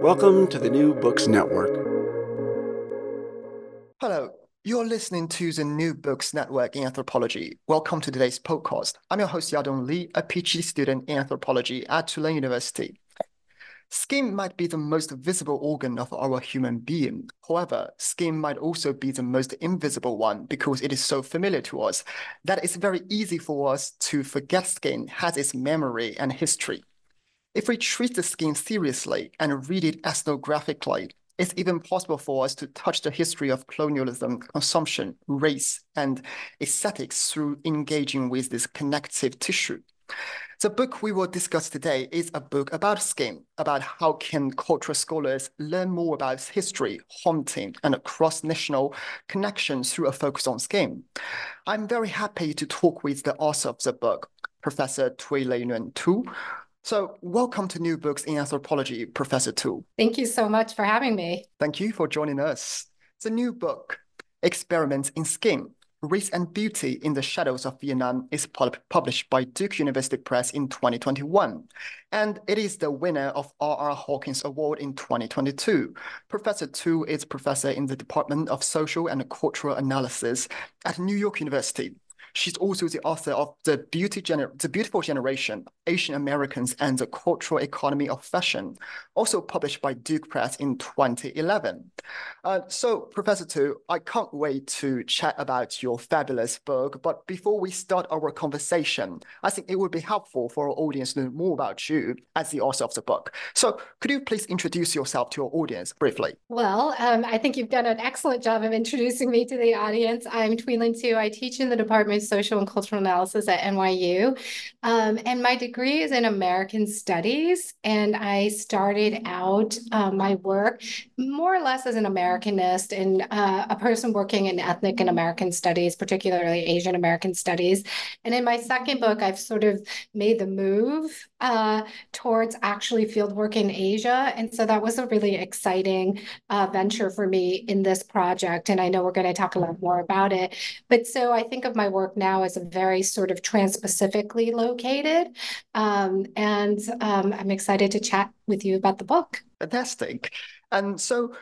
Welcome to the New Books Network. Hello, you're listening to the New Books Network in Anthropology. Welcome to today's podcast. I'm your host, Yadong Li, a PhD student in anthropology at Tulane University. Skin might be the most visible organ of our human being. However, skin might also be the most invisible one because it is so familiar to us that it's very easy for us to forget skin has its memory and history. If we treat the skin seriously and read it ethnographically, it's even possible for us to touch the history of colonialism, consumption, race, and aesthetics through engaging with this connective tissue. The book we will discuss today is a book about skin, about how can cultural scholars learn more about history, haunting, and cross-national connections through a focus on skin. I'm very happy to talk with the author of the book, Professor Thuy Linh Nguyen Tu. So welcome to New Books in Anthropology, Professor Tu. Thank you so much for having me. Thank you for joining us. The new book, Experiments in Skin: Race and Beauty in the Shadows of Vietnam, is published by Duke University Press in 2021, and it is the winner of R.R. Hawkins Award in 2022. Professor Tu is professor in the Department of Social and Cultural Analysis at New York University. She's also the author of The Beautiful Generation, Asian Americans and the Cultural Economy of Fashion, also published by Duke Press in 2011. So, Professor Tu, I can't wait to chat about your fabulous book, but before we start our conversation, I think it would be helpful for our audience to know more about you as the author of the book. So, could you please introduce yourself to our audience briefly? Well, I think you've done an excellent job of introducing me to the audience. I'm Thuy Linh Tu. I teach in the Department of Social and Cultural Analysis at NYU. And my degree is in American Studies. And I started out my work more or less as an Americanist and a person working in ethnic and American studies, particularly Asian American studies. And in my second book, I've sort of made the move towards actually fieldwork in Asia. And so that was a really exciting venture for me in this project. And I know we're going to talk a lot more about it. But so I think of my work now is a very sort of trans-Pacifically located. I'm excited to chat with you about the book. Fantastic. And so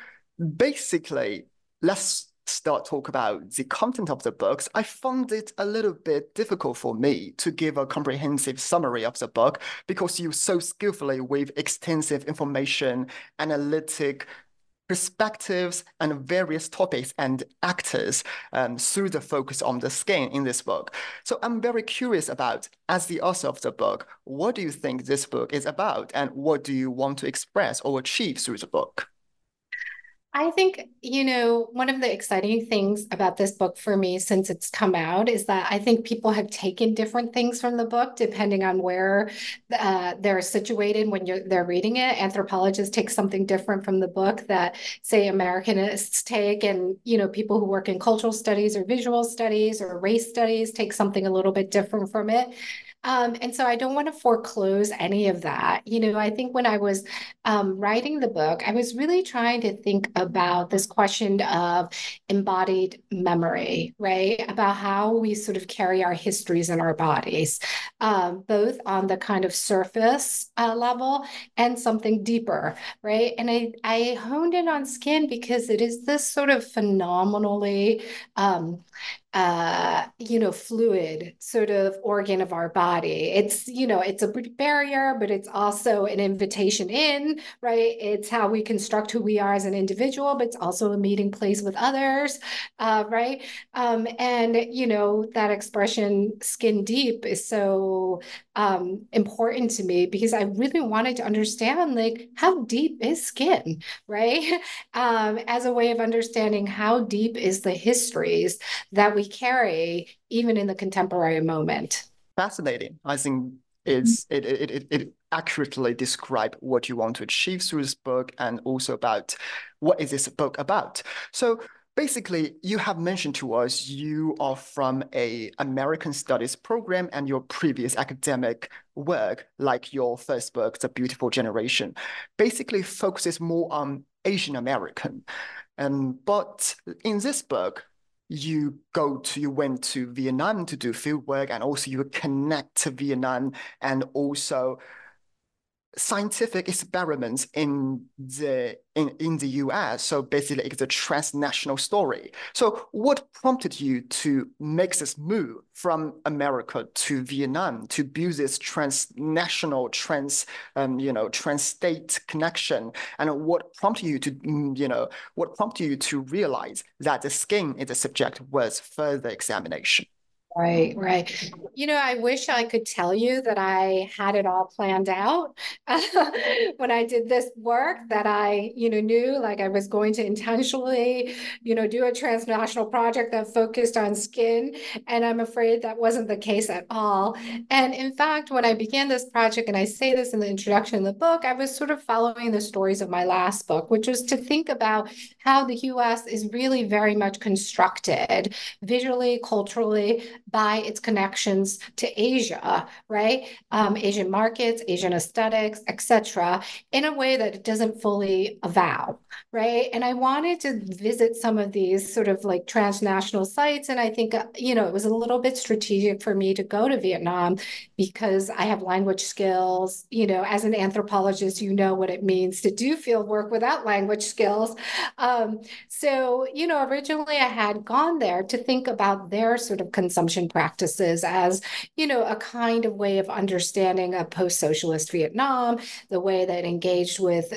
basically, let's talk about the content of the books. I found it a little bit difficult for me to give a comprehensive summary of the book because you so skillfully weave extensive information, analytic perspectives and various topics and actors through the focus on the skin in this book. So I'm very curious about, as the author of the book, what do you think this book is about and what do you want to express or achieve through the book? I think, one of the exciting things about this book for me since it's come out is that I think people have taken different things from the book depending on where they're situated when they're reading it. Anthropologists take something different from the book that, say, Americanists take, and, people who work in cultural studies or visual studies or race studies take something a little bit different from it. And so I don't want to foreclose any of that. I think when I was writing the book, I was really trying to think about this question of embodied memory, right? About how we sort of carry our histories in our bodies, both on the kind of surface level and something deeper, right? And I honed in on skin because it is this sort of phenomenally fluid sort of organ of our body. It's, it's a barrier, but it's also an invitation in, right? It's how we construct who we are as an individual, but it's also a meeting place with others, right? That expression skin deep is so important to me because I really wanted to understand, how deep is skin, right? As a way of understanding how deep is the histories that we carry even in the contemporary moment. Fascinating. I think it accurately describes what you want to achieve through this book and also about what is this book about. So basically, you have mentioned to us you are from an American Studies program and your previous academic work, like your first book, The Beautiful Generation, basically focuses more on Asian American. But in this book, you went to Vietnam to do field work, and also you connect to Vietnam and also scientific experiments in the US. So basically it's a transnational story. So what prompted you to make this move from America to Vietnam to build this transnational, trans-state connection? And what prompted you to, realize that the skin is a subject worth further examination? Right, right. You know, I wish I could tell you that I had it all planned out when I did this work, that I, knew like I was going to intentionally, do a transnational project that focused on skin. And I'm afraid that wasn't the case at all. And in fact, when I began this project, and I say this in the introduction of the book, I was sort of following the stories of my last book, which was to think about how the US is really very much constructed visually, culturally, by its connections to Asia, right? Asian markets, Asian aesthetics, etc., in a way that it doesn't fully avow, right? And I wanted to visit some of these sort of like transnational sites. And I think, it was a little bit strategic for me to go to Vietnam because I have language skills. As an anthropologist, you know what it means to do field work without language skills. So, originally I had gone there to think about their sort of consumption practices as, a kind of way of understanding a post-socialist Vietnam, the way that engaged with,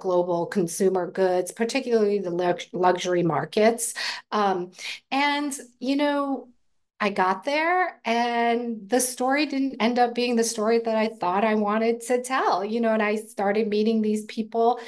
global consumer goods, particularly the luxury markets. I got there and the story didn't end up being the story that I thought I wanted to tell, and I started meeting these people.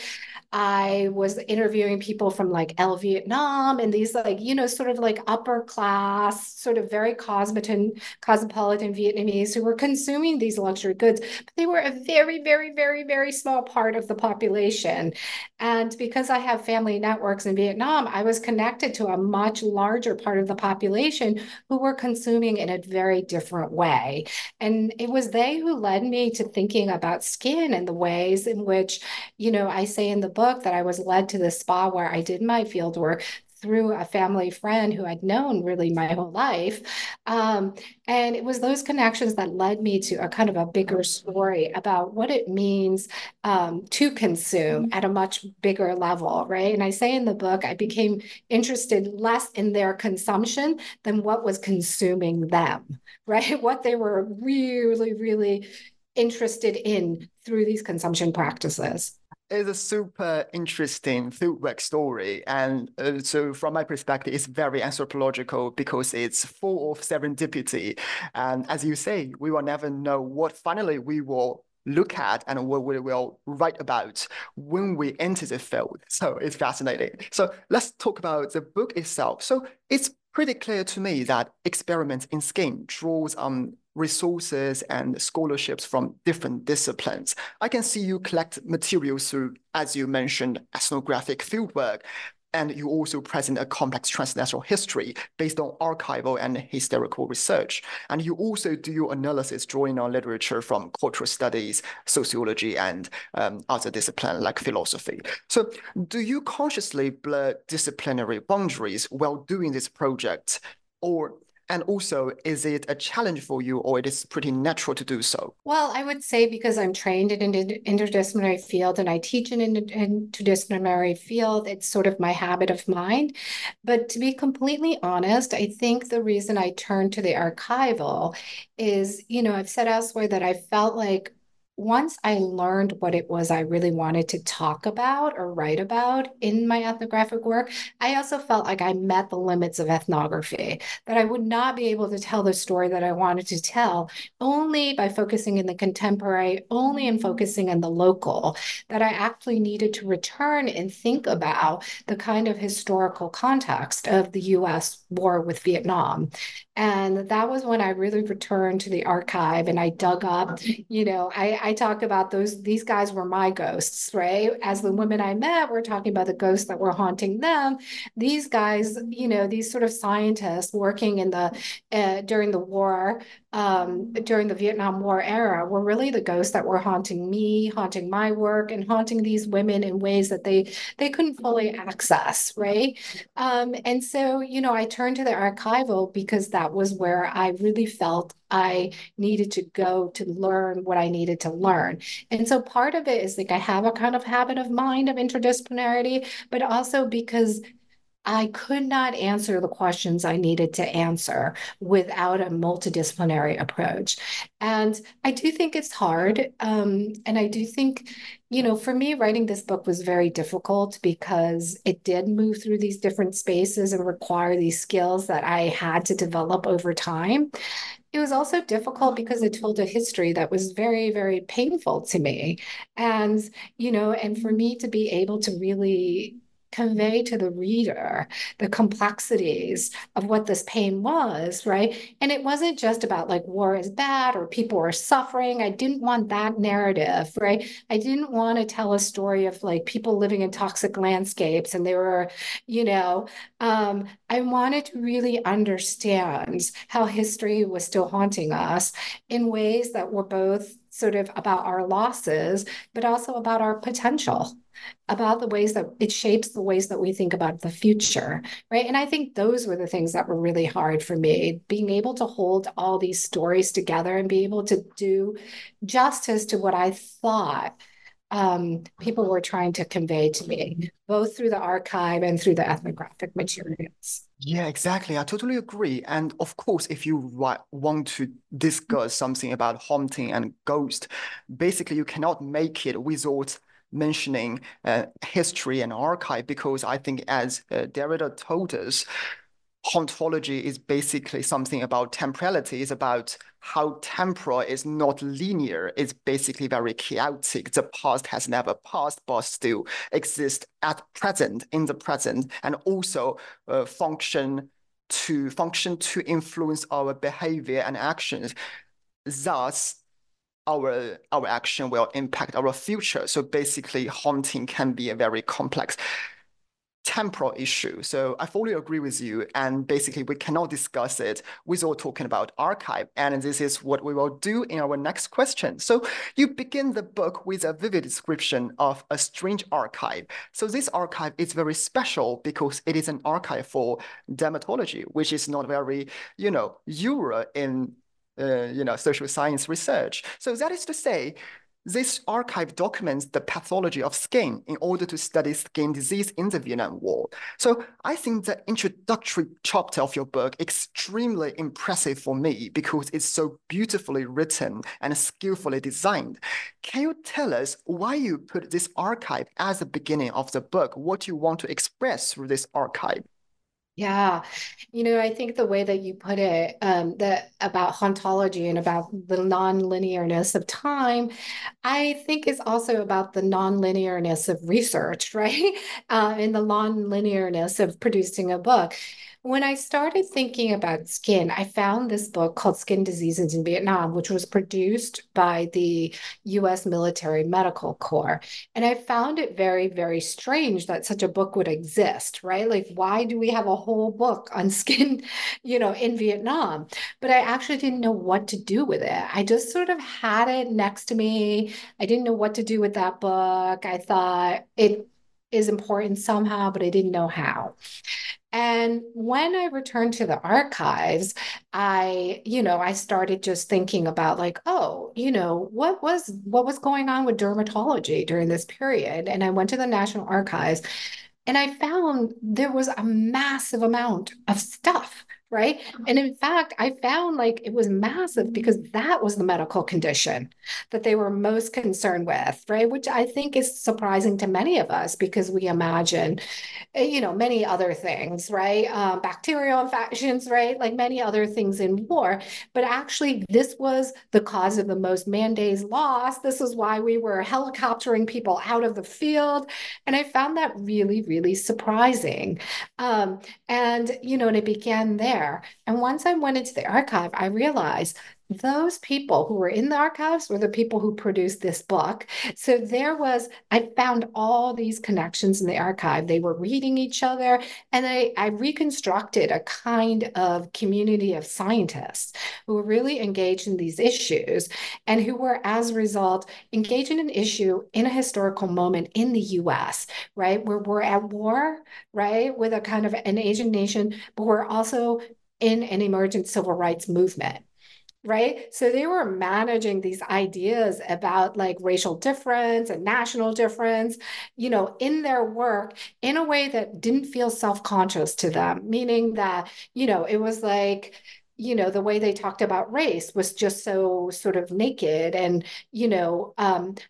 I was interviewing people from like El Vietnam and these like, sort of like upper class, sort of very cosmopolitan Vietnamese who were consuming these luxury goods, but they were a very, very, very, very small part of the population. And because I have family networks in Vietnam, I was connected to a much larger part of the population who were consuming in a very different way. And it was they who led me to thinking about skin and the ways in which, I say in the book that I was led to the spa where I did my field work through a family friend who I'd known really my whole life. And it was those connections that led me to a kind of a bigger story about what it means to consume at a much bigger level, right? And I say in the book, I became interested less in their consumption than what was consuming them, right? What they were really, really interested in through these consumption practices. It's a super interesting fieldwork story. And so from my perspective, it's very anthropological because it's full of serendipity. And as you say, we will never know what finally we will look at and what we will write about when we enter the field. So it's fascinating. So let's talk about the book itself. So it's pretty clear to me that Experiments in Skin draws on resources and scholarships from different disciplines. I can see you collect materials through, as you mentioned, ethnographic fieldwork, and you also present a complex transnational history based on archival and historical research. And you also do your analysis drawing on literature from cultural studies, sociology, and other disciplines like philosophy. So do you consciously blur disciplinary boundaries while doing this project? And also, is it a challenge for you, or it is pretty natural to do so? Well, I would say because I'm trained in an interdisciplinary field and I teach in an interdisciplinary field, it's sort of my habit of mind. But to be completely honest, I think the reason I turned to the archival is, I've said elsewhere that I felt like once I learned what it was I really wanted to talk about or write about in my ethnographic work, I also felt like I met the limits of ethnography, that I would not be able to tell the story that I wanted to tell only by focusing in the contemporary, only in focusing on the local, that I actually needed to return and think about the kind of historical context of the U.S. war with Vietnam. And that was when I really returned to the archive and I dug up, I talk about these guys were my ghosts, right? As the women I met, we're talking about the ghosts that were haunting them. These guys, these sort of scientists working in the, during the war, during the Vietnam War era were really the ghosts that were haunting me, haunting my work, and haunting these women in ways that they couldn't fully access, right? And so, I turned to the archival because that was where I really felt I needed to go to learn what I needed to learn. And so part of it is like I have a kind of habit of mind of interdisciplinarity, but also because I could not answer the questions I needed to answer without a multidisciplinary approach. And I do think it's hard. And I do think, you know, for me, writing this book was very difficult because it did move through these different spaces and require these skills that I had to develop over time. It was also difficult because it told a history that was very, very painful to me. And, you know, and for me to be able to really convey to the reader the complexities of what this pain was, right? And it wasn't just about like war is bad or people are suffering. I didn't want that narrative, right? I didn't want to tell a story of like people living in toxic landscapes and they were, you know, I wanted to really understand how history was still haunting us in ways that were both sort of about our losses, but also about our potential, about the ways that it shapes the ways that we think about the future, right? And I think those were the things that were really hard for me, being able to hold all these stories together and be able to do justice to what I thought people were trying to convey to me, both through the archive and through the ethnographic materials. Yeah, exactly. I totally agree. And of course, if you want to discuss something about haunting and ghost, basically you cannot make it without mentioning history and archive, because I think as Derrida told us, hauntology is basically something about temporality. It's about how temporal is not linear. It's basically very chaotic. The past has never passed, but still exists at present, in the present, and also function to influence our behavior and actions. Thus, our action will impact our future. So basically, haunting can be a very complex temporal issue. So I fully agree with you. And basically, we cannot discuss it without talking about archive. And this is what we will do in our next question. So you begin the book with a vivid description of a strange archive. So this archive is very special because it is an archive for dermatology, which is not very, you know, usual in social science research. So that is to say, this archive documents the pathology of skin in order to study skin disease in the Vietnam War. So I think the introductory chapter of your book is extremely impressive for me because it's so beautifully written and skillfully designed. Can you tell us why you put this archive as the beginning of the book, what you want to express through this archive? Yeah, you know, I think the way that you put it, about hauntology and about the non-linearness of time, I think is also about the non-linearness of research, right? And the non-linearness of producing a book. When I started thinking about skin, I found this book called Skin Diseases in Vietnam, which was produced by the U.S. Military Medical Corps. And I found it very, very strange that such a book would exist, right? Like, why do we have a whole book on skin, you know, in Vietnam? But I actually didn't know what to do with it. I just sort of had it next to me. I didn't know what to do with that book. I thought it is important somehow, but I didn't know how. And when I returned to the archives, I started just thinking about like, oh, you know, what was going on with dermatology during this period? And I went to the National Archives and I found there was a massive amount of stuff, right? And in fact, I found like it was massive because that was the medical condition that they were most concerned with, right? Which I think is surprising to many of us because we imagine, you know, many other things, right? Bacterial infections, right? Like many other things in war. But actually, this was the cause of the most man days lost. This is why we were helicoptering people out of the field. And I found that really, really surprising. And it began there. And once I went into the archive, I realized those people who were in the archives were the people who produced this book. So I found all these connections in the archive. They were reading each other, and I reconstructed a kind of community of scientists who were really engaged in these issues and who were, as a result, engaged in an issue in a historical moment in the U.S., right, where we're at war, right, with a kind of an Asian nation, but we're also in an emergent civil rights movement. right? So they were managing these ideas about like racial difference and national difference, you know, in their work in a way that didn't feel self-conscious to them, meaning that, you know, it was like, you know, the way they talked about race was just so sort of naked and, you know,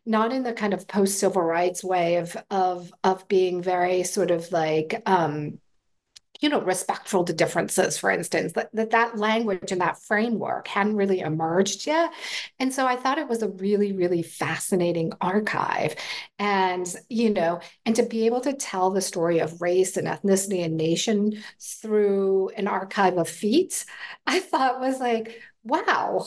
not in the kind of post-civil rights way of being very sort of like, you know, respectful to differences, for instance, that language and that framework hadn't really emerged yet. And so I thought it was a really, really fascinating archive. And, you know, and to be able to tell the story of race and ethnicity and nation through an archive of feats, I thought was like, wow,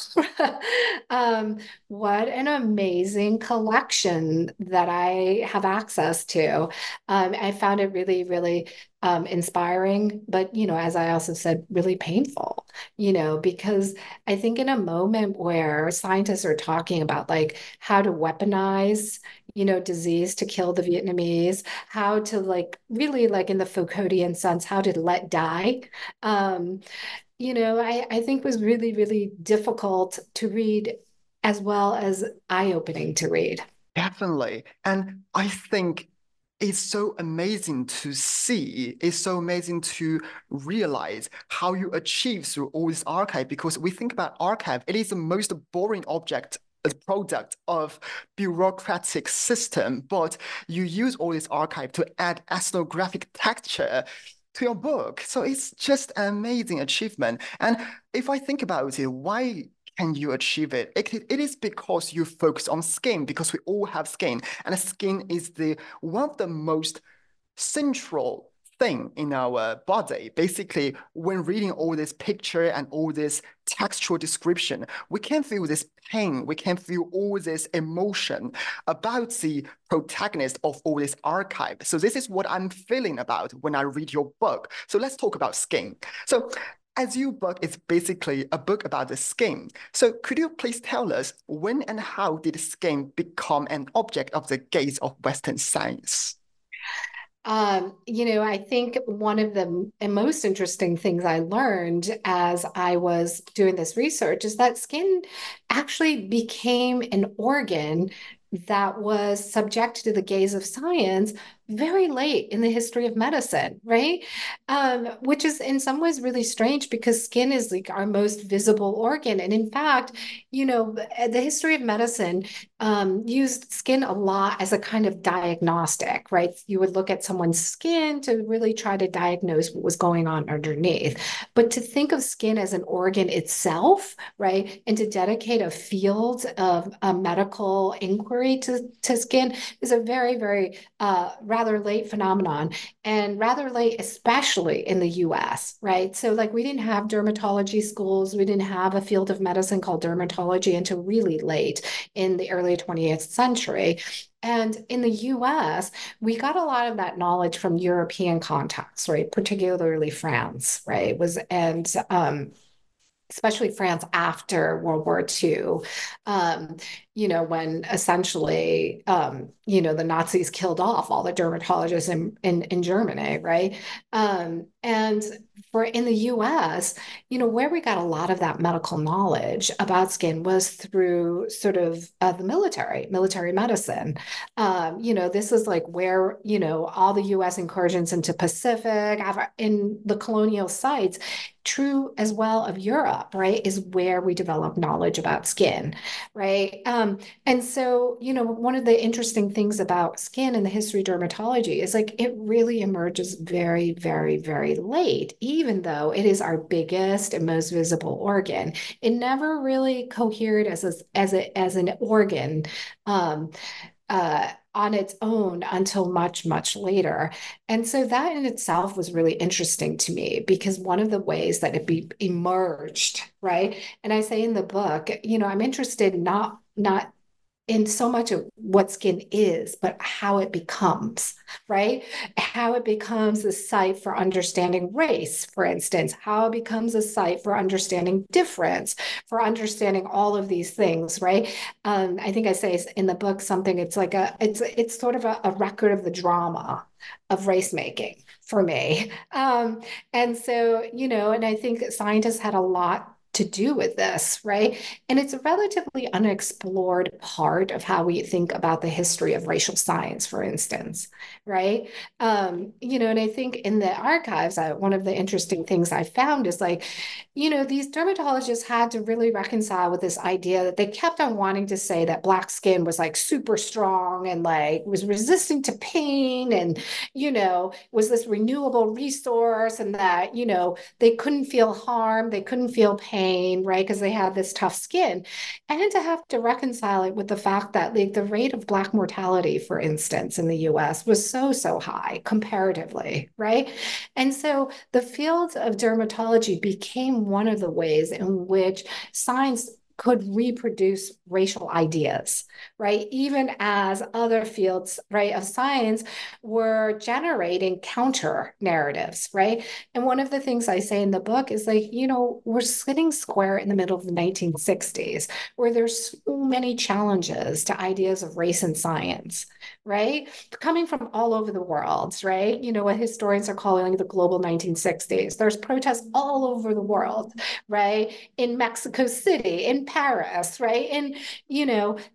what an amazing collection that I have access to. I found it really, really inspiring, but, you know, as I also said, really painful, you know, because I think in a moment where scientists are talking about like how to weaponize, you know, disease to kill the Vietnamese, how to like really like in the Foucauldian sense, how to let die, you know, I think was really, really difficult to read as well as eye-opening to read. Definitely. And I think it's so amazing to see, it's so amazing to realize how you achieve through all this archive, because we think about archive, it is the most boring object, a product of bureaucratic system, but you use all this archive to add ethnographic texture to your book. So it's just an amazing achievement. And if I think about it, why can you achieve it? It is because you focus on skin, because we all have skin. And skin is the one of the most central thing in our body. Basically, when reading all this picture and all this textual description, we can feel this pain, we can feel all this emotion about the protagonist of all this archive. So this is what I'm feeling about when I read your book. So let's talk about skin. So as your book is basically a book about the skin. So could you please tell us when and how did skin become an object of the gaze of Western science? You know, I think one of the most interesting things I learned as I was doing this research is that skin actually became an organ that was subjected to the gaze of science very late in the history of medicine, right? Which is in some ways really strange because skin is like our most visible organ. And in fact, you know, the history of medicine used skin a lot as a kind of diagnostic, right? You would look at someone's skin to really try to diagnose what was going on underneath. But to think of skin as an organ itself, right? And to dedicate a field of a medical inquiry to skin is a very, very rather late phenomenon, and rather late, especially in the US, right? So like we didn't have dermatology schools, we didn't have a field of medicine called dermatology until really late in the early 20th century. And in the US, we got a lot of that knowledge from European contexts, right? Particularly France, right? Especially France after World War II, you know, when essentially, you know, the Nazis killed off all the dermatologists in Germany, right? And in the US, you know, where we got a lot of that medical knowledge about skin was through sort of the military medicine. You know, this is like where, you know, all the US incursions into Pacific, in the colonial sites, true as well of Europe, right, is where we develop knowledge about skin, right? And so, you know, one of the interesting things about skin and the history of dermatology is like it really emerges very, very, very late, even though it is our biggest and most visible organ. It never really cohered as an organ on its own until much, much later. And so that in itself was really interesting to me because one of the ways that it emerged, right? And I say in the book, you know, I'm interested not in so much of what skin is, but how it becomes, right? How it becomes a site for understanding race, for instance, how it becomes a site for understanding difference, for understanding all of these things, right? I think I say in the book something, it's like it's sort of a record of the drama of race making for me. And so, you know, and I think scientists had a lot to do with this, right? And it's a relatively unexplored part of how we think about the history of racial science, for instance, right? And I think in the archives, one of the interesting things I found is these dermatologists had to really reconcile with this idea that they kept on wanting to say that Black skin was super strong and was resistant to pain and, was this renewable resource and that, they couldn't feel harm, they couldn't feel pain. Right, because they had this tough skin, and to have to reconcile it with the fact that the rate of Black mortality, for instance, in the U.S. was so high comparatively, right? And so the field of dermatology became one of the ways in which science could reproduce racial ideas, right? Even as other fields, right, of science were generating counter narratives, right? And one of the things I say in the book is we're sitting square in the middle of the 1960s, where there's so many challenges to ideas of race and science, right? Coming from all over the world, right? What historians are calling the global 1960s. There's protests all over the world, right? In Mexico City, in Paris, right? And,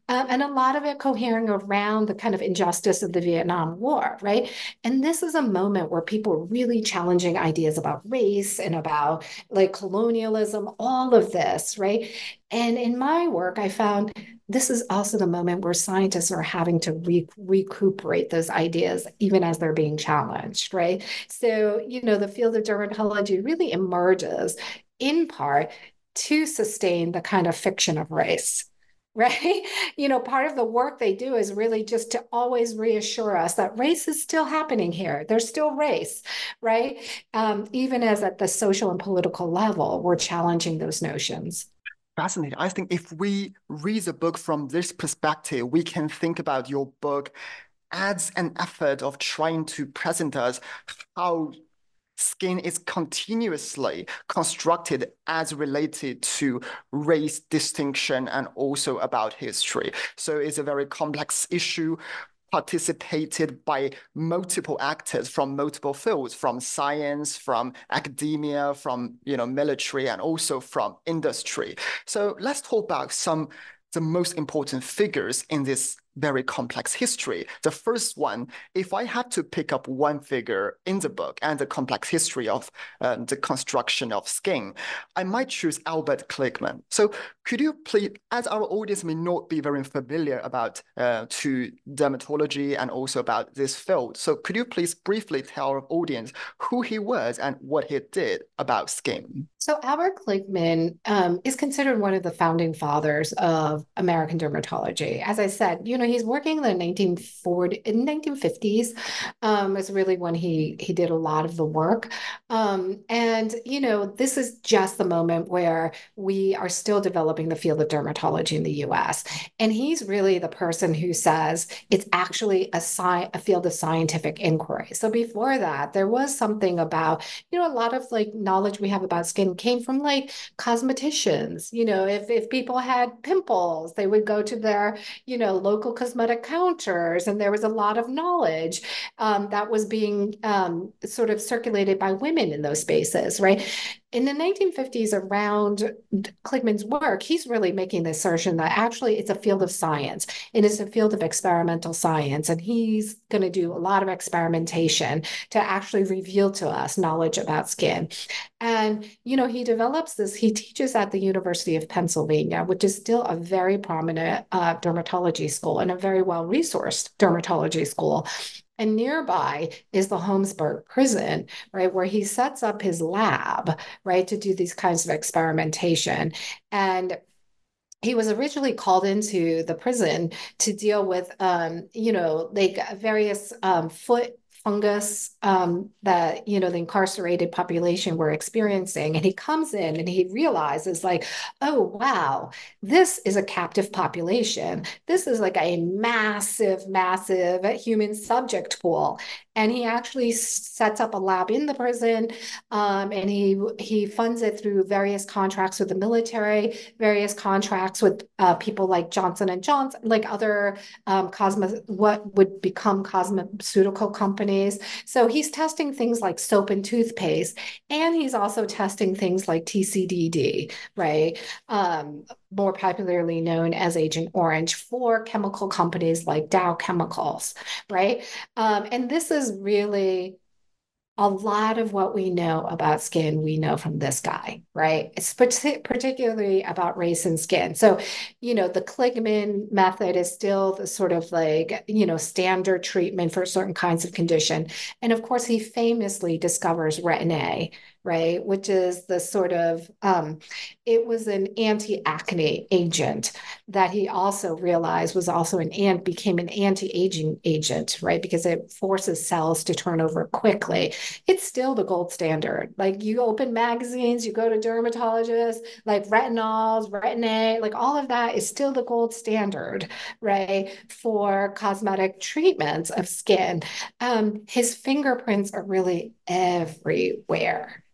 and a lot of it cohering around the kind of injustice of the Vietnam War, right? And this is a moment where people are really challenging ideas about race and about colonialism, all of this, right? And in my work, I found this is also the moment where scientists are having to recuperate those ideas, even as they're being challenged, right? So, the field of dermatology really emerges in part to sustain the kind of fiction of race, right? Part of the work they do is really just to always reassure us that race is still happening here. There's still race, right? Even as at the social and political level, we're challenging those notions. Fascinating. I think if we read the book from this perspective, we can think about your book as an effort of trying to present us how skin is continuously constructed as related to race distinction and also about history. So it's a very complex issue participated by multiple actors from multiple fields, from science, from academia, from military, and also from industry. So let's talk about some of the most important figures in this very complex history. The first one, if I had to pick up one figure in the book and the complex history of the construction of skin, I might choose Albert Kligman. So could you please, as our audience may not be very familiar about to dermatology and also about this field, so could you please briefly tell our audience who he was and what he did about skin? So Albert Kligman is considered one of the founding fathers of American dermatology. As I said, he's working in the 1950s is really when he did a lot of the work. This is just the moment where we are still developing the field of dermatology in the US. And he's really the person who says it's actually a field of scientific inquiry. So before that, there was something about, a lot of knowledge we have about skin came from cosmeticians. If people had pimples, they would go to their, local cosmetic counters, and there was a lot of knowledge that was being sort of circulated by women in those spaces, right? In the 1950s, around Kligman's work, he's really making the assertion that actually it's a field of science, and it's a field of experimental science, and he's going to do a lot of experimentation to actually reveal to us knowledge about skin. And, he develops this, he teaches at the University of Pennsylvania, which is still a very prominent dermatology school and a very well-resourced dermatology school. And nearby is the Holmesburg prison, right, where he sets up his lab, right, to do these kinds of experimentation. And he was originally called into the prison to deal with, various foot fungus that, the incarcerated population were experiencing. And he comes in and he realizes oh, wow, this is a captive population. This is a massive, massive human subject pool. And he actually sets up a lab in the prison, and he funds it through various contracts with the military, various contracts with people like Johnson and Johnson, other what would become cosmeceutical companies. companies. So he's testing things like soap and toothpaste, and he's also testing things like TCDD, right? More popularly known as Agent Orange, for chemical companies like Dow Chemicals, right? And this is really a lot of what we know about skin, we know from this guy, right? It's particularly about race and skin. So, you know, the Kligman method is still the sort of like, you know, standard treatment for certain kinds of condition. And of course, he famously discovers Retin-A, right? Which is the sort of, it was an anti-acne agent that he also realized was also became an anti-aging agent, right? Because it forces cells to turn over quickly. It's still the gold standard. Like you open magazines, you go to dermatologists, like retinols, Retin-A, like all of that is still the gold standard, right? For cosmetic treatments of skin. His fingerprints are really everywhere,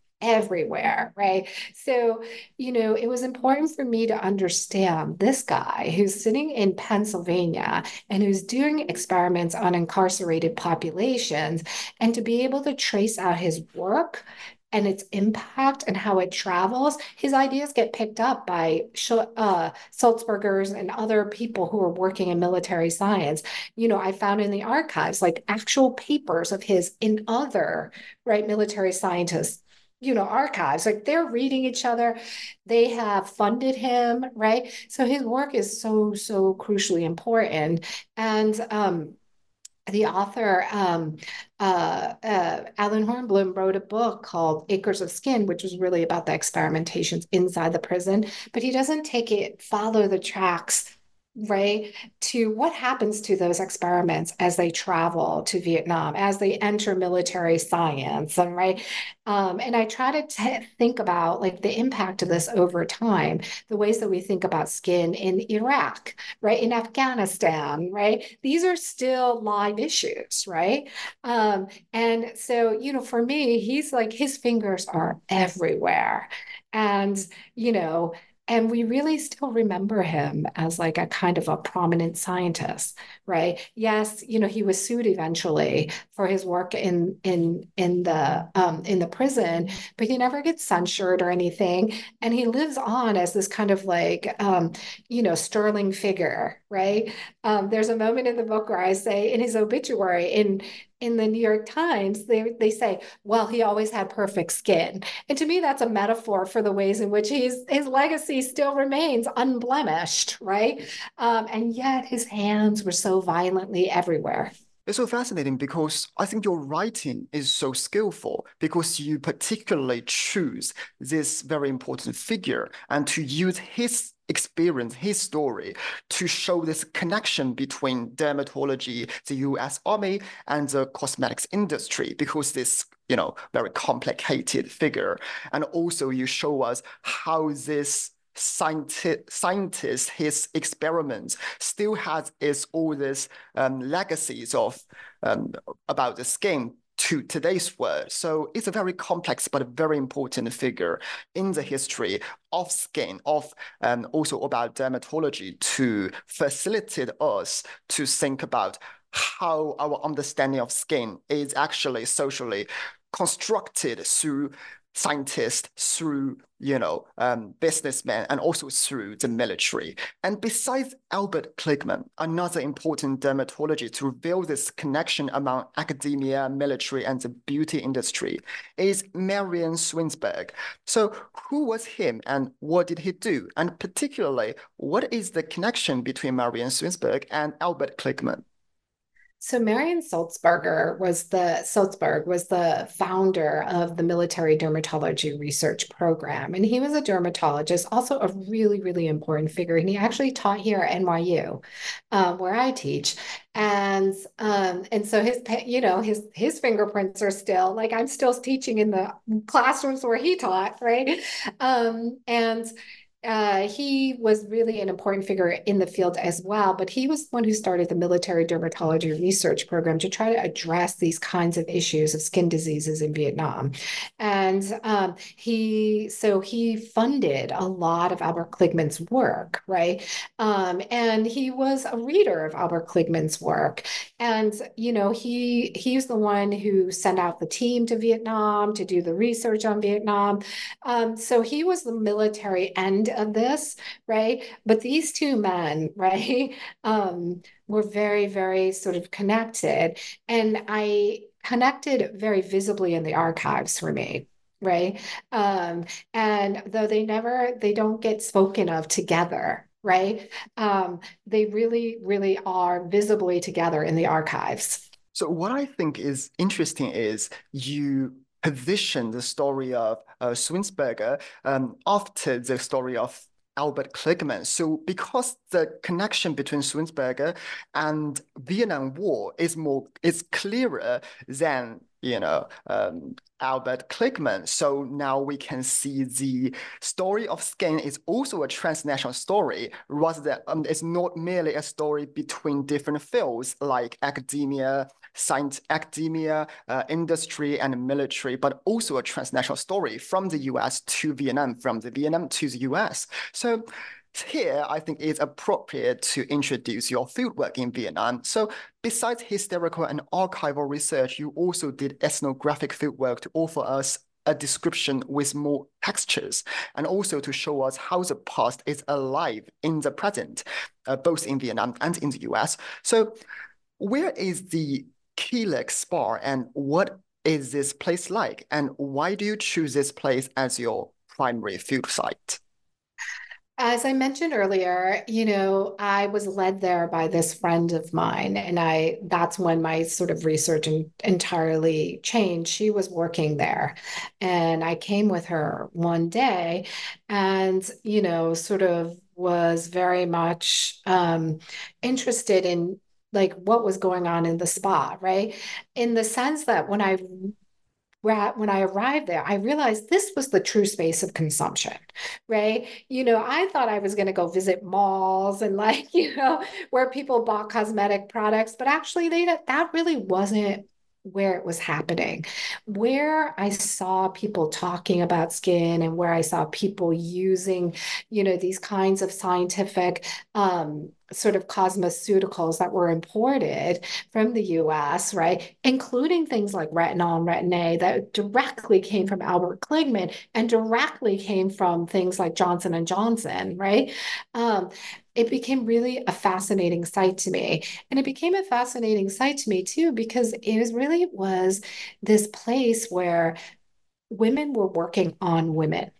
right? So, you know, it was important for me to understand this guy who's sitting in Pennsylvania and who's doing experiments on incarcerated populations, and to be able to trace out his work and its impact and how it travels. His ideas get picked up by Sulzberger's and other people who are working in military science. You know, I found in the archives, like actual papers of his in other, right, military scientists, you know, archives, like they're reading each other. They have funded him, right? So his work is so crucially important. And, the author, Alan Hornblum, wrote a book called Acres of Skin, which was really about the experimentations inside the prison, but he doesn't follow the tracks, right, to what happens to those experiments as they travel to Vietnam, as they enter military science, and right? And I try to think about like the impact of this over time, the ways that we think about skin in Iraq, right? In Afghanistan, right? These are still live issues, right? And so, you know, for me, he's like, his fingers are everywhere. And, you know, and we really still remember him as like a kind of a prominent scientist, right? Yes, you know, he was sued eventually for his work in the prison, but he never gets censured or anything. And he lives on as this kind of like, you know, sterling figure, right? There's a moment in the book where I say in his obituary in the New York Times, they say, well, he always had perfect skin. And to me, that's a metaphor for the ways in which his legacy still remains unblemished, right? And yet his hands were so violently everywhere. It's so fascinating because I think your writing is so skillful because you particularly choose this very important figure and to use his experience, his story, to show this connection between dermatology, the US Army, and the cosmetics industry, because this, you know, very complicated figure. And also you show us how this scientist, his experiments, still has all this legacies of about the skin to today's world. So it's a very complex but a very important figure in the history of skin, of also about dermatology, to facilitate us to think about how our understanding of skin is actually socially constructed through scientists, through, you know, businessmen, and also through the military. And besides Albert Kligman, another important dermatologist to reveal this connection among academia, military, and the beauty industry is Marian Sulzberger. So who was him and what did he do? And particularly, what is the connection between Marian Sulzberger and Albert Kligman? So Marian Sulzberger was the founder of the Military Dermatology Research Program. And he was a dermatologist, also a really, really important figure. And he actually taught here at NYU, where I teach. And so his fingerprints are still, like, I'm still teaching in the classrooms where he taught, right? And He was really an important figure in the field as well, but he was the one who started the Military Dermatology Research Program to try to address these kinds of issues of skin diseases in Vietnam. And he funded a lot of Albert Kligman's work, right? And he was a reader of Albert Kligman's work. And, you know, he's the one who sent out the team to Vietnam to do the research on Vietnam. So he was the military end of this, right? But these two men, right, were very, very sort of connected. And I connected very visibly in the archives for me, right? And though they don't get spoken of together, right? They really, really are visibly together in the archives. So what I think is interesting is you position the story of Sulzberger after the story of Albert Kligman. So because the connection between Sulzberger and Vietnam War is clearer than, you know, Albert Kligman. So now we can see the story of skin is also a transnational story, rather than it's not merely a story between different fields like academia, industry, and military, but also a transnational story from the US to Vietnam, from the Vietnam to the US. So here, I think it's appropriate to introduce your fieldwork in Vietnam. So besides historical and archival research, you also did ethnographic fieldwork to offer us a description with more textures, and also to show us how the past is alive in the present, both in Vietnam and in the US. So where is the Keelix Spa, and what is this place like, and why do you choose this place as your primary field site? As I mentioned earlier, you know, I was led there by this friend of mine, and that's when my sort of research entirely changed. She was working there, and I came with her one day and, you know, sort of was very much interested in like what was going on in the spa, right? In the sense that when I arrived there, I realized this was the true space of consumption, right? You know, I thought I was going to go visit malls and like, you know, where people bought cosmetic products, but actually that really wasn't where it was happening. Where I saw people talking about skin and where I saw people using, you know, these kinds of scientific sort of cosmeceuticals that were imported from the US, right? Including things like retinol and Retin-A that directly came from Albert Kligman and directly came from things like Johnson and Johnson, right? It became really a fascinating site to me. And it became a fascinating site to me too, because it was this place where women were working on women.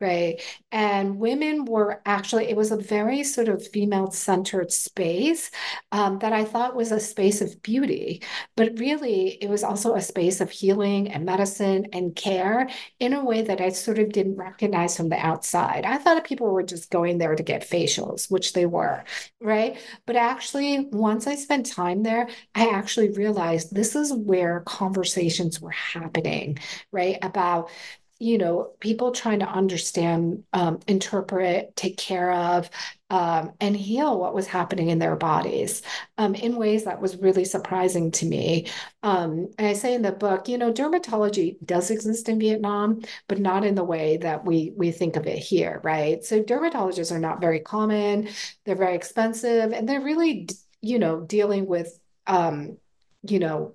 Right. And women were it was a very sort of female-centered space that I thought was a space of beauty, but really it was also a space of healing and medicine and care in a way that I sort of didn't recognize from the outside. I thought people were just going there to get facials, which they were, right? But actually, once I spent time there, I actually realized this is where conversations were happening, right? About, you know, people trying to understand, interpret, take care of, and heal what was happening in their bodies in ways that was really surprising to me. And I say in the book, you know, dermatology does exist in Vietnam, but not in the way that we think of it here, right? So dermatologists are not very common, they're very expensive, and they're really, you know, dealing with, you know,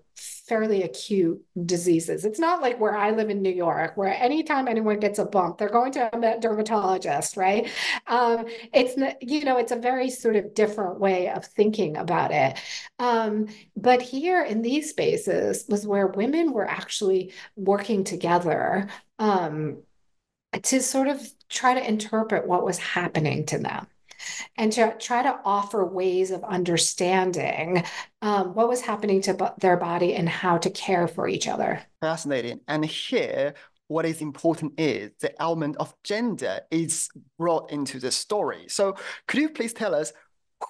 fairly acute diseases. It's not like where I live in New York, where anytime anyone gets a bump, they're going to a dermatologist, right? It's, you know, it's a very sort of different way of thinking about it. But here in these spaces was where women were actually working together to sort of try to interpret what was happening to them, and to try to offer ways of understanding what was happening to their body and how to care for each other. Fascinating. And here, what is important is the element of gender is brought into the story. So could you please tell us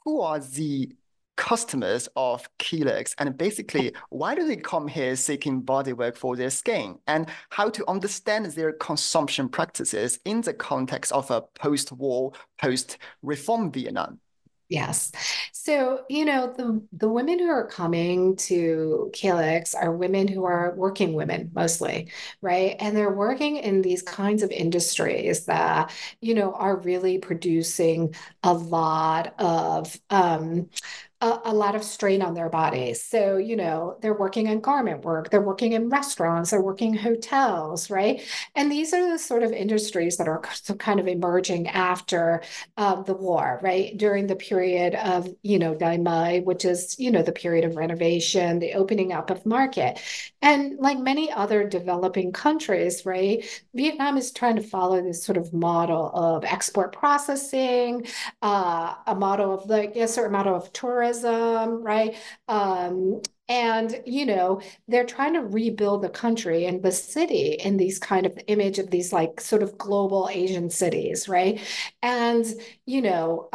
who are the customers of Keelix, and basically why do they come here seeking bodywork for their skin, and how to understand their consumption practices in the context of a post-war, post-reform Vietnam? Yes. So, you know, the women who are coming to Keelix are women who are working women mostly, right? And they're working in these kinds of industries that, you know, are really producing a lot of strain on their bodies. So, you know, they're working in garment work, they're working in restaurants, they're working in hotels, right? And these are the sort of industries that are kind of emerging after the war, right? During the period of, you know, Đổi Mới, which is, you know, the period of renovation, the opening up of market. And like many other developing countries, right, Vietnam is trying to follow this sort of model of export processing, a model of like a certain model of tourism, right? And, you know, they're trying to rebuild the country and the city in these kind of image of these like sort of global Asian cities, right? And, you know,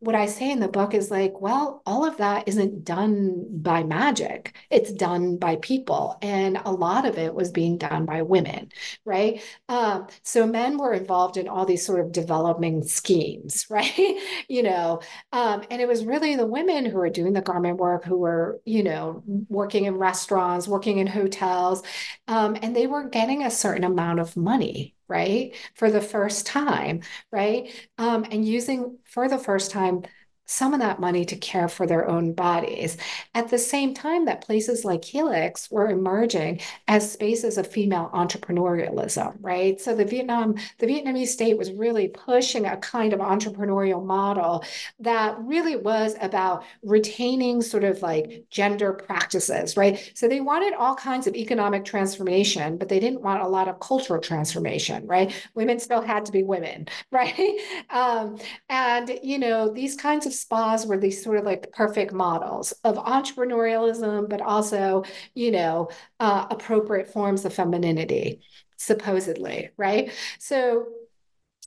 what I say in the book is like, well, all of that isn't done by magic. It's done by people. And a lot of it was being done by women, right? So men were involved in all these sort of developing schemes, right? You know, and it was really the women who were doing the garment work, who were, you know, working in restaurants, working in hotels, and they were getting a certain amount of money, right, for the first time, right, and using for the first time some of that money to care for their own bodies. At the same time that places like Keelix were emerging as spaces of female entrepreneurialism, right? So the Vietnamese state was really pushing a kind of entrepreneurial model that really was about retaining sort of like gender practices, right? So they wanted all kinds of economic transformation, but they didn't want a lot of cultural transformation, right? Women still had to be women, right? And, you know, these kinds of spas were these sort of like perfect models of entrepreneurialism, but also, you know, appropriate forms of femininity, supposedly, right? So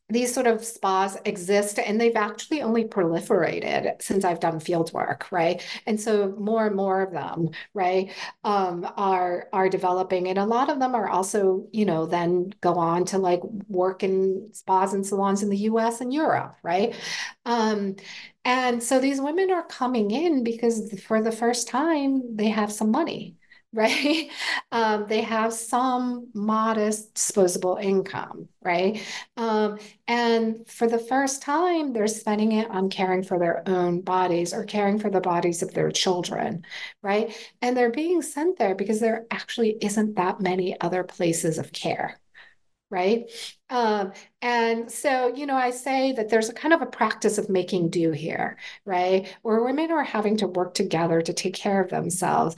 these sort of spas exist, and they've actually only proliferated since I've done field work, right? And so more and more of them, right, are developing. And a lot of them are also, you know, then go on to like work in spas and salons in the US and Europe, right? And so these women are coming in because for the first time, they have some money, right? They have some modest disposable income, right? And for the first time, they're spending it on caring for their own bodies or caring for the bodies of their children, right? And they're being sent there because there actually isn't that many other places of care, right? And so, you know, I say that there's a kind of a practice of making do here, right? Where women are having to work together to take care of themselves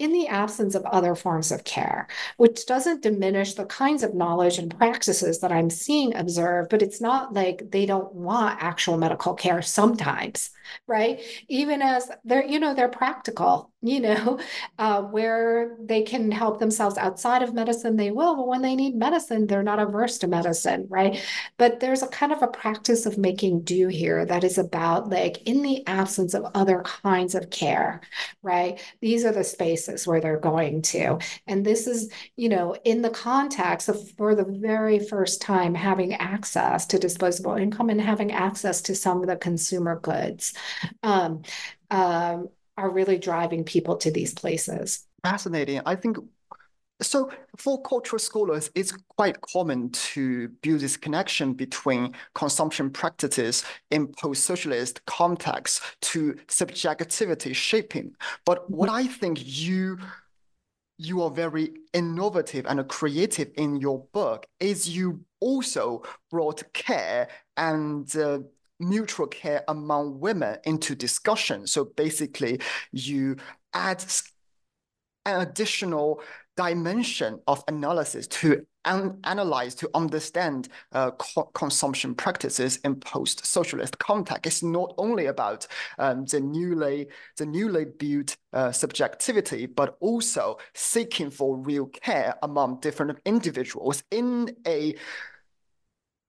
in the absence of other forms of care, which doesn't diminish the kinds of knowledge and practices that I'm seeing observed, but it's not like they don't want actual medical care sometimes, right? Even as they're, you know, they're practical, you know, where they can help themselves outside of medicine, they will, but when they need medicine, they're not averse to medicine, right? But there's a kind of a practice of making do here that is about like in the absence of other kinds of care, right? These are the spaces where they're going to. And this is, you know, in the context of for the very first time having access to disposable income and having access to some of the consumer goods are really driving people to these places. Fascinating. I think so for cultural scholars, it's quite common to build this connection between consumption practices in post-socialist contexts to subjectivity shaping. But what I think you are very innovative and creative in your book is you also brought care and mutual care among women into discussion. So basically, you add an additional dimension of analysis to analyze, to understand consumption practices in post-socialist context. It's not only about the newly built subjectivity, but also seeking for real care among different individuals in a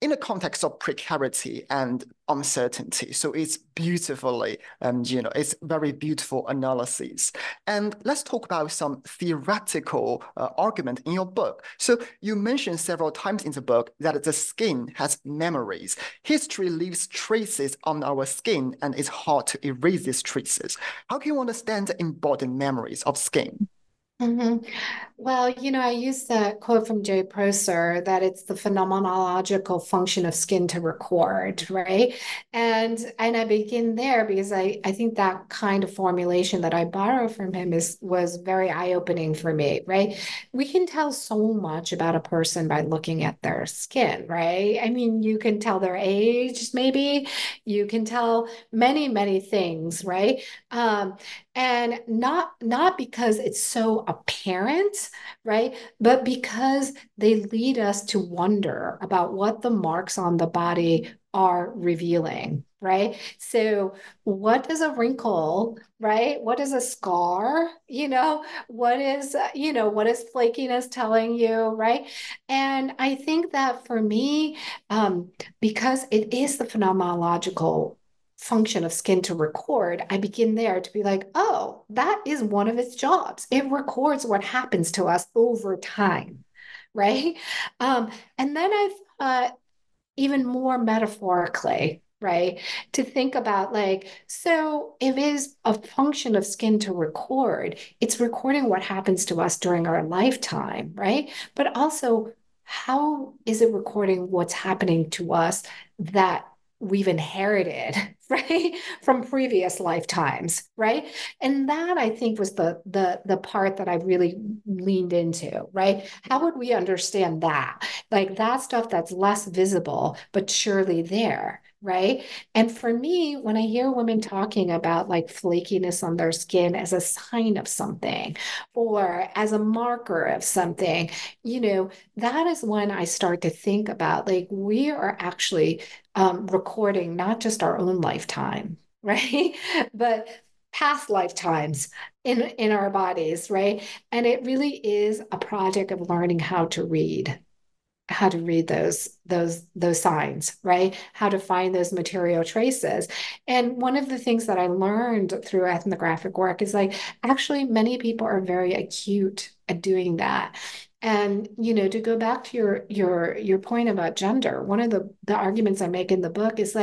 in the context of precarity and uncertainty. So it's beautifully, it's very beautiful analyses. And let's talk about some theoretical argument in your book. So you mentioned several times in the book that the skin has memories. History leaves traces on our skin, and it's hard to erase these traces. How can you understand the embodied memories of skin? Mm-hmm. Well, I use that quote from Jay Prosser that it's the phenomenological function of skin to record, right? And I begin there because I think that kind of formulation that I borrow from him was very eye-opening for me, right? We can tell so much about a person by looking at their skin, right? I mean, you can tell their age, maybe. You can tell many, many things, right? And not because it's so apparent, right? But because they lead us to wonder about what the marks on the body are revealing, right? So what is a wrinkle, right? What is a scar? What is flakiness telling you, right? And I think that for me, because it is the phenomenological function of skin to record, I begin there to be like, oh, that is one of its jobs. It records what happens to us over time, right? And then I've even more metaphorically, right, to think about so it is a function of skin to record. It's recording what happens to us during our lifetime, right? But also, how is it recording what's happening to us that we've inherited, right, from previous lifetimes, right? And that I think was the part that I really leaned into, right? How would we understand that? That stuff that's less visible, but surely there, right? And for me, when I hear women talking about flakiness on their skin as a sign of something or as a marker of something, that is when I start to think about we are actually recording not just our own lifetime, right? But past lifetimes in our bodies, right? And it really is a project of learning how to read those signs, right? How to find those material traces. And one of the things that I learned through ethnographic work is actually many people are very acute at doing that. And, to go back to your point about gender, one of the arguments I make in the book is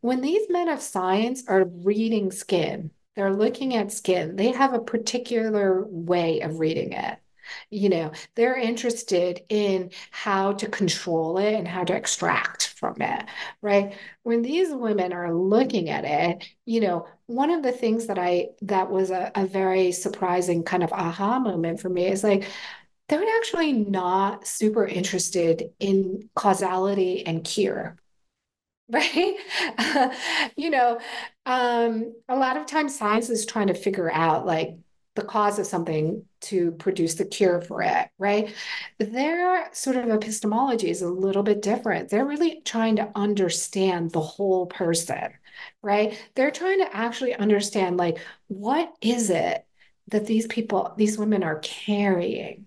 when these men of science are reading skin, they're looking at skin, they have a particular way of reading it. They're interested in how to control it and how to extract from it, right? When these women are looking at it, one of the things that was a very surprising kind of aha moment for me is they're actually not super interested in causality and cure, right? A lot of times science is trying to figure out the cause of something to produce the cure for it, right? Their sort of epistemology is a little bit different. They're really trying to understand the whole person, right? They're trying to actually understand what is it that these women are carrying,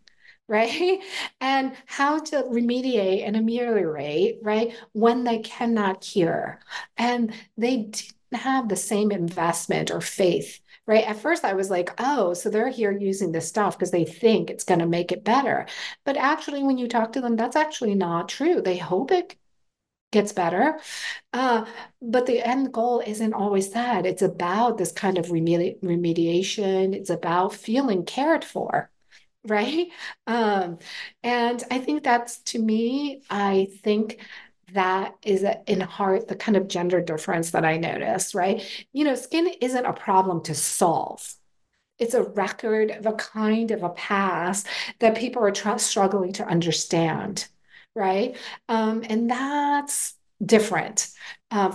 right? And how to remediate and ameliorate, right? When they cannot cure. And they didn't have the same investment or faith, right? At first I was oh, so they're here using this stuff because they think it's going to make it better. But actually, when you talk to them, that's actually not true. They hope it gets better. But the end goal isn't always that. It's about this kind of remediation. It's about feeling cared for, right? And I think that's, to me, I think that is in heart the kind of gender difference that I noticed, right? Skin isn't a problem to solve. It's a record of a kind of a past that people are struggling to understand, right? And that's different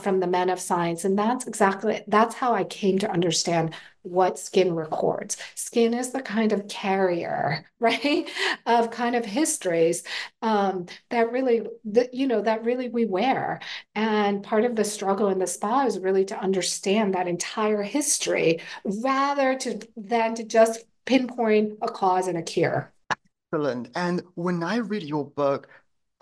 from the men of science. And that's how I came to understand what skin records. Skin is the kind of carrier, right, of kind of histories that really we wear. And part of the struggle in the spa is really to understand that entire history rather than to just pinpoint a cause and a cure. Excellent. And when I read your book,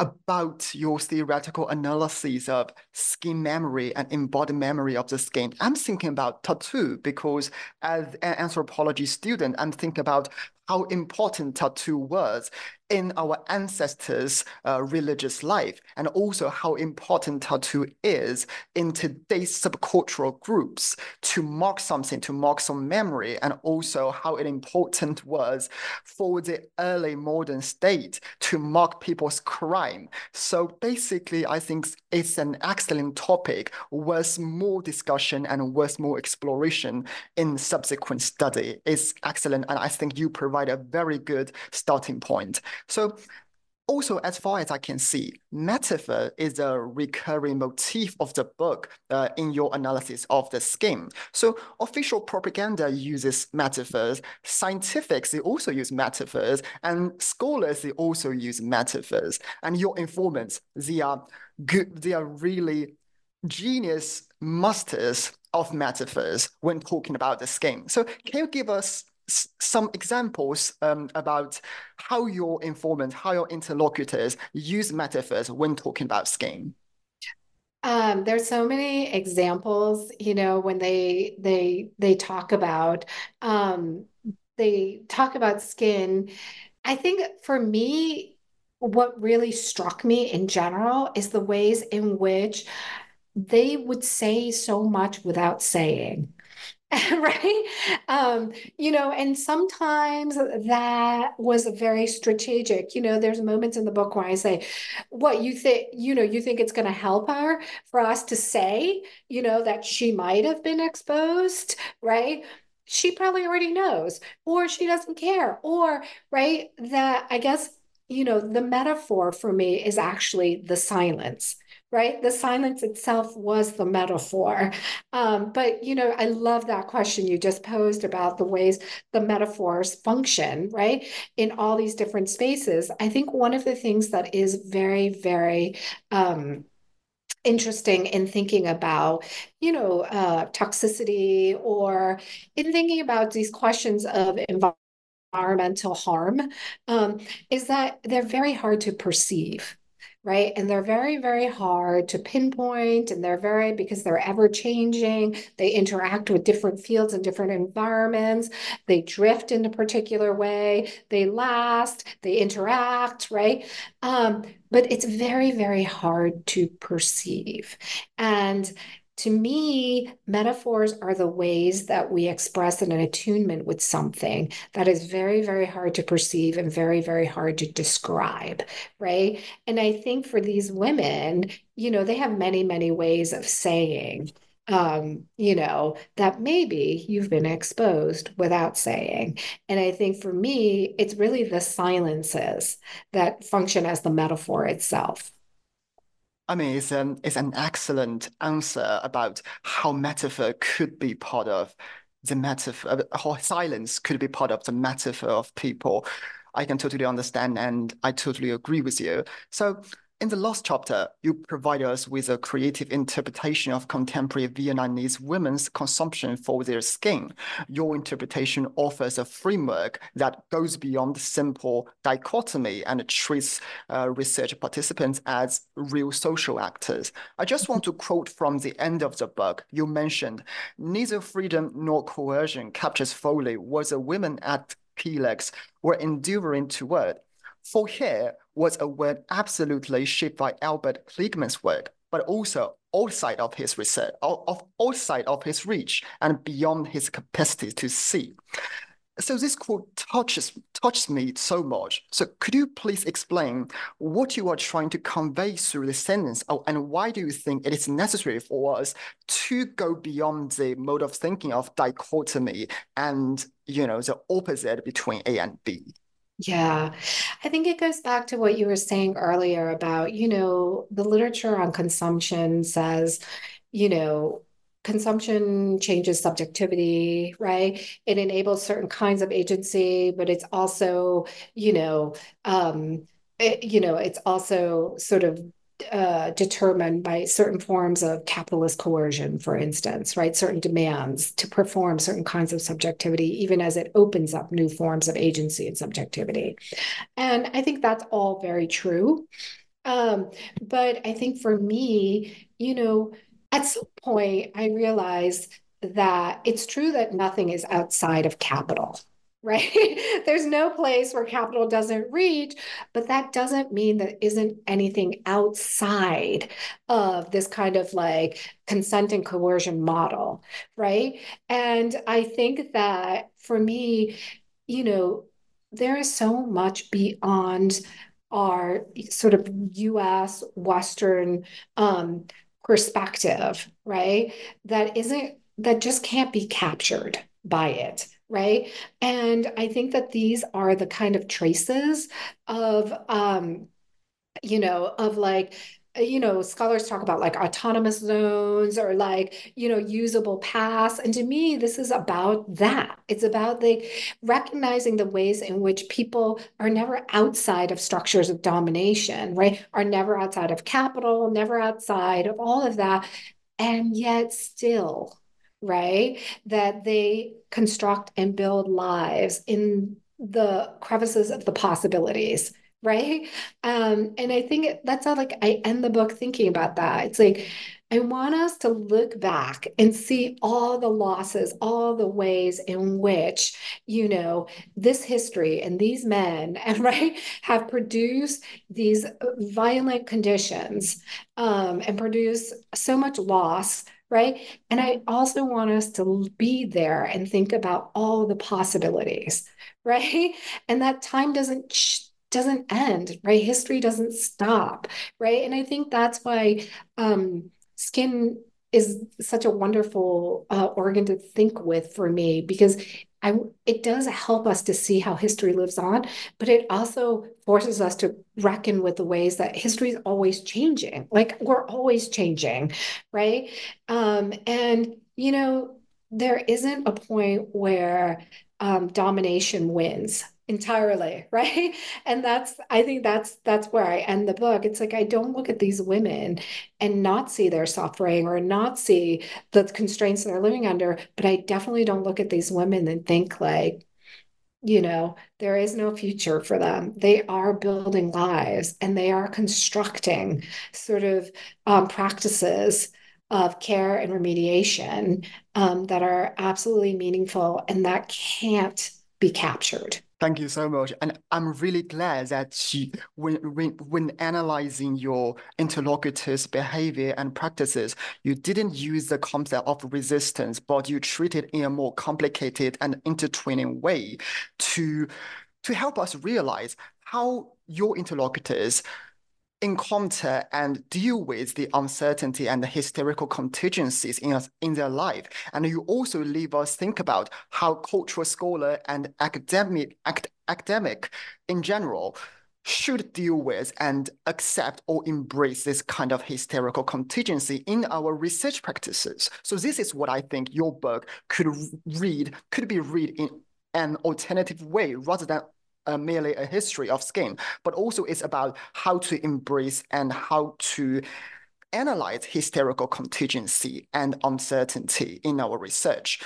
about your theoretical analysis of skin memory and embodied memory of the skin. I'm thinking about tattoo because as an anthropology student, I'm thinking about how important tattoo was in our ancestors' religious life, and also how important tattoo is in today's subcultural groups to mark something, to mark some memory, and also how it important was for the early modern state to mark people's crime. So basically, I think it's an excellent topic worth more discussion and worth more exploration in subsequent study. It's excellent, and I think you provide a very good starting point. So also, as far as I can see, metaphor is a recurring motif of the book in your analysis of the skin. So official propaganda uses metaphors, scientists, they also use metaphors, and scholars, they also use metaphors. And your informants, they are good, they are really genius masters of metaphors when talking about the skin. So can you give us some examples about how your informants, how your interlocutors use metaphors when talking about skin? There's so many examples, you know, when they talk about skin. I think for me, what really struck me in general is the ways in which they would say so much without saying. Right? You know, and sometimes that was very strategic. You know, there's moments in the book where I say, what you think, you know, you think it's going to help her for us to say, you know, that she might have been exposed, right? She probably already knows, or she doesn't care, or, right, that I guess, you know, the metaphor for me is actually the silence. Right? The silence itself was the metaphor. But, you know, I love that question you just posed about the ways the metaphors function, right, in all these different spaces. I think one of the things that is very, very interesting in thinking about, you know, toxicity, or in thinking about these questions of environmental harm, is that they're very hard to perceive. Right. And they're very, very hard to pinpoint, and they're very, because they're ever changing. They interact with different fields and different environments. They drift in a particular way. They last, they interact. Right. But it's very, very hard to perceive. And to me, metaphors are the ways that we express an attunement with something that is very, very hard to perceive and very, very hard to describe, right? And I think for these women, you know, they have many, many ways of saying, you know, that maybe you've been exposed without saying. And I think for me, it's really the silences that function as the metaphor itself. I mean, it's an excellent answer about how metaphor could be part of the metaphor, how silence could be part of the metaphor of people. I can totally understand, and I totally agree with you. So in the last chapter, you provide us with a creative interpretation of contemporary Vietnamese women's consumption for their skin. Your interpretation offers a framework that goes beyond simple dichotomy and treats research participants as real social actors. I just want to quote from the end of the book. You mentioned, "Neither freedom nor coercion captures fully what the women at Keelix were enduring toward. For here was a word absolutely shaped by Albert Kligman's work, but also outside of his research, outside of his reach, and beyond his capacity to see." So this quote touches me so much. So could you please explain what you are trying to convey through the sentence, and why do you think it is necessary for us to go beyond the mode of thinking of dichotomy and, you know, the opposite between A and B? Yeah, I think it goes back to what you were saying earlier about, you know, the literature on consumption says, you know, consumption changes subjectivity, right? It enables certain kinds of agency, but it's also, you know, it's also sort of determined by certain forms of capitalist coercion, for instance, right? Certain demands to perform certain kinds of subjectivity, even as it opens up new forms of agency and subjectivity. And I think that's all very true. But I think for me, you know, at some point I realized that it's true that nothing is outside of capital, right? There's no place where capital doesn't reach, but that doesn't mean that isn't anything outside of this kind of like consent and coercion model, right? And I think that for me, you know, there is so much beyond our sort of US Western perspective, right? That just can't be captured by it, right? And I think that these are the kind of traces of, scholars talk about like autonomous zones or like, you know, usable paths. And to me, this is about that. It's about like recognizing the ways in which people are never outside of structures of domination, right? Are never outside of capital, never outside of all of that. And yet still, right, that they construct and build lives in the crevices of the possibilities, right? And I think that's how like I end the book thinking about that. It's like, I want us to look back and see all the losses, all the ways in which, you know, this history and these men, and right, have produced these violent conditions and produce so much loss, right? And I also want us to be there and think about all the possibilities, right? And that time doesn't end, right? History doesn't stop, right? And I think that's why skin is such a wonderful organ to think with for me, because it does help us to see how history lives on, but it also forces us to reckon with the ways that history is always changing. Like we're always changing, right? And, you know, there isn't a point where domination wins entirely, right? And I think that's where I end the book. It's like, I don't look at these women and not see their suffering or not see the constraints that they're living under, but I definitely don't look at these women and think like, you know, there is no future for them. They are building lives and they are constructing sort of practices of care and remediation that are absolutely meaningful and that can't be captured. Thank you so much. And I'm really glad that when analyzing your interlocutors' behavior and practices, you didn't use the concept of resistance, but you treat it in a more complicated and intertwining way to help us realize how your interlocutors encounter and deal with the uncertainty and the historical contingencies in their life. And you also leave us think about how cultural scholar and academic in general should deal with and accept or embrace this kind of historical contingency in our research practices. So this is what I think your book could be read in an alternative way rather than merely a history of skin, but also it's about how to embrace and how to analyze historical contingency and uncertainty in our research.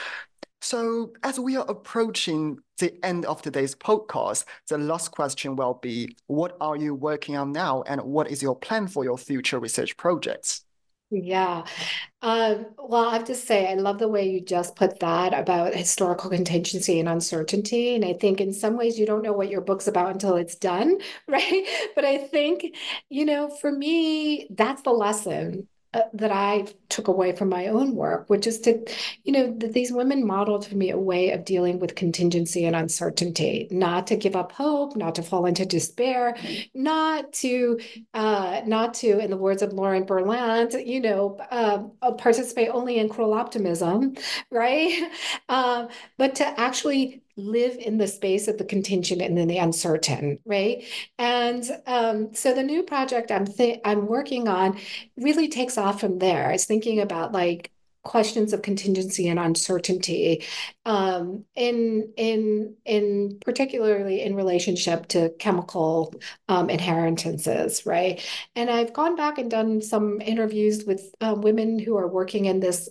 So as we are approaching the end of today's podcast, the last question will be, what are you working on now and what is your plan for your future research projects? Yeah. Well, I have to say, I love the way you just put that about historical contingency and uncertainty. And I think in some ways you don't know what your book's about until it's done, right? But I think, you know, for me, that's the lesson that I took away from my own work, which is to, you know, that these women modeled for me a way of dealing with contingency and uncertainty, not to give up hope, not to fall into despair, not to, in the words of Lauren Berlant, you know, participate only in cruel optimism, right? But to actually live in the space of the contingent and then the uncertain, right? And so the new project I'm working on really takes off from there. It's thinking about like questions of contingency and uncertainty, in particularly in relationship to chemical inheritances, right? And I've gone back and done some interviews with women who are working in this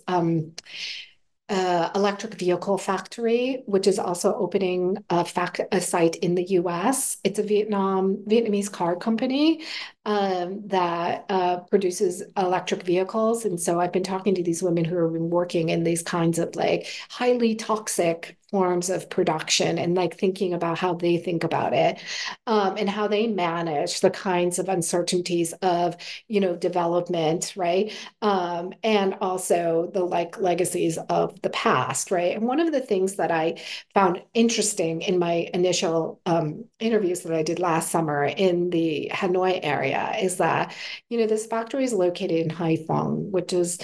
electric vehicle factory, which is also opening a site in the U.S. It's a Vietnamese car company that produces electric vehicles. And so I've been talking to these women who have been working in these kinds of like highly toxic forms of production and like thinking about how they think about it and how they manage the kinds of uncertainties of, you know, development, right? And also the like legacies of the past, right? And one of the things that I found interesting in my initial interviews that I did last summer in the Hanoi area is that, you know, this factory is located in Haiphong, which is,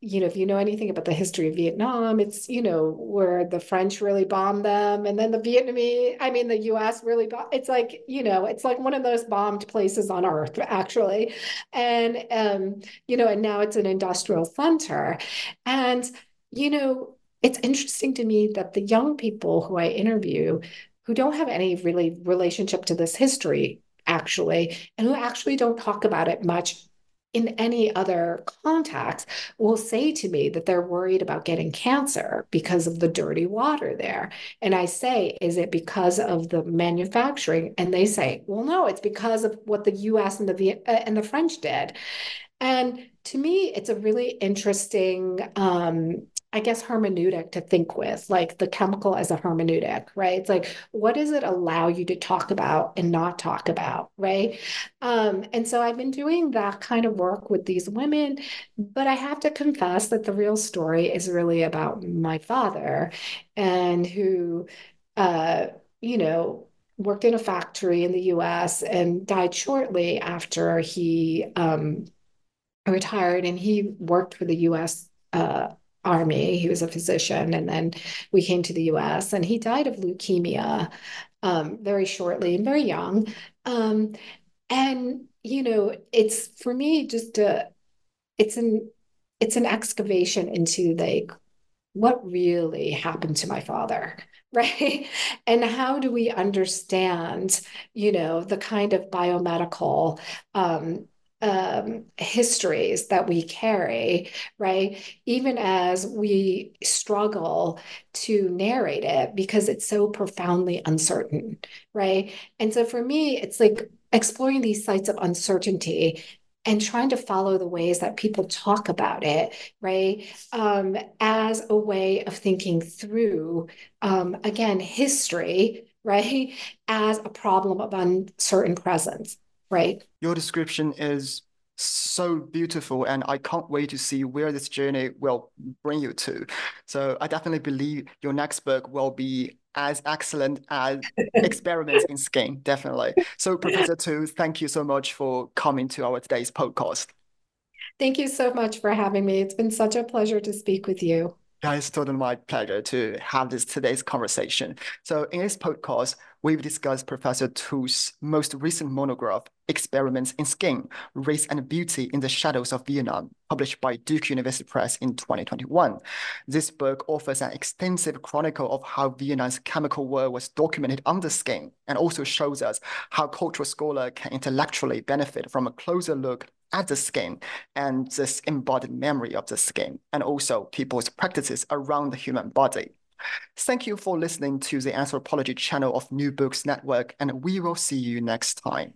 you know, if you know anything about the history of Vietnam, it's, you know, where the French really bombed them. And then the the U.S. really bombed. It's like, you know, it's like one of those bombed places on earth, actually. And, you know, and now it's an industrial center. And, you know, it's interesting to me that the young people who I interview who don't have any really relationship to this history, actually, and who actually don't talk about it much in any other context, will say to me that they're worried about getting cancer because of the dirty water there. And I say, is it because of the manufacturing? And they say, well, no, it's because of what the US and the French did. And to me, it's a really interesting, I guess, hermeneutic to think with, like the chemical as a hermeneutic, right? It's like, what does it allow you to talk about and not talk about, right? And so I've been doing that kind of work with these women, but I have to confess that the real story is really about my father, and who, you know, worked in a factory in the US and died shortly after he retired, and he worked for the US Army. He was a physician, and then we came to the U.S. and he died of leukemia very shortly and very young. And you know, it's for me just it's an excavation into like what really happened to my father, right? And how do we understand, you know, the kind of biomedical histories that we carry, right? Even as we struggle to narrate it because it's so profoundly uncertain, right? And so for me, it's like exploring these sites of uncertainty and trying to follow the ways that people talk about it, right? As a way of thinking through, again, history, right? As a problem of uncertain presence. Right. Your description is so beautiful, and I can't wait to see where this journey will bring you to. So I definitely believe your next book will be as excellent as Experiments in Skin, definitely. So Professor Tu, thank you so much for coming to our today's podcast. Thank you so much for having me. It's been such a pleasure to speak with you. Yeah, it's totally my pleasure to have today's conversation. So in this podcast, we've discussed Professor Tu's most recent monograph, Experiments in Skin, Race and Beauty in the Shadows of Vietnam, published by Duke University Press in 2021. This book offers an extensive chronicle of how Vietnam's chemical war was documented under skin, and also shows us how cultural scholars can intellectually benefit from a closer look at the skin and this embodied memory of the skin, and also people's practices around the human body. Thank you for listening to the Anthropology channel of New Books Network, and we will see you next time.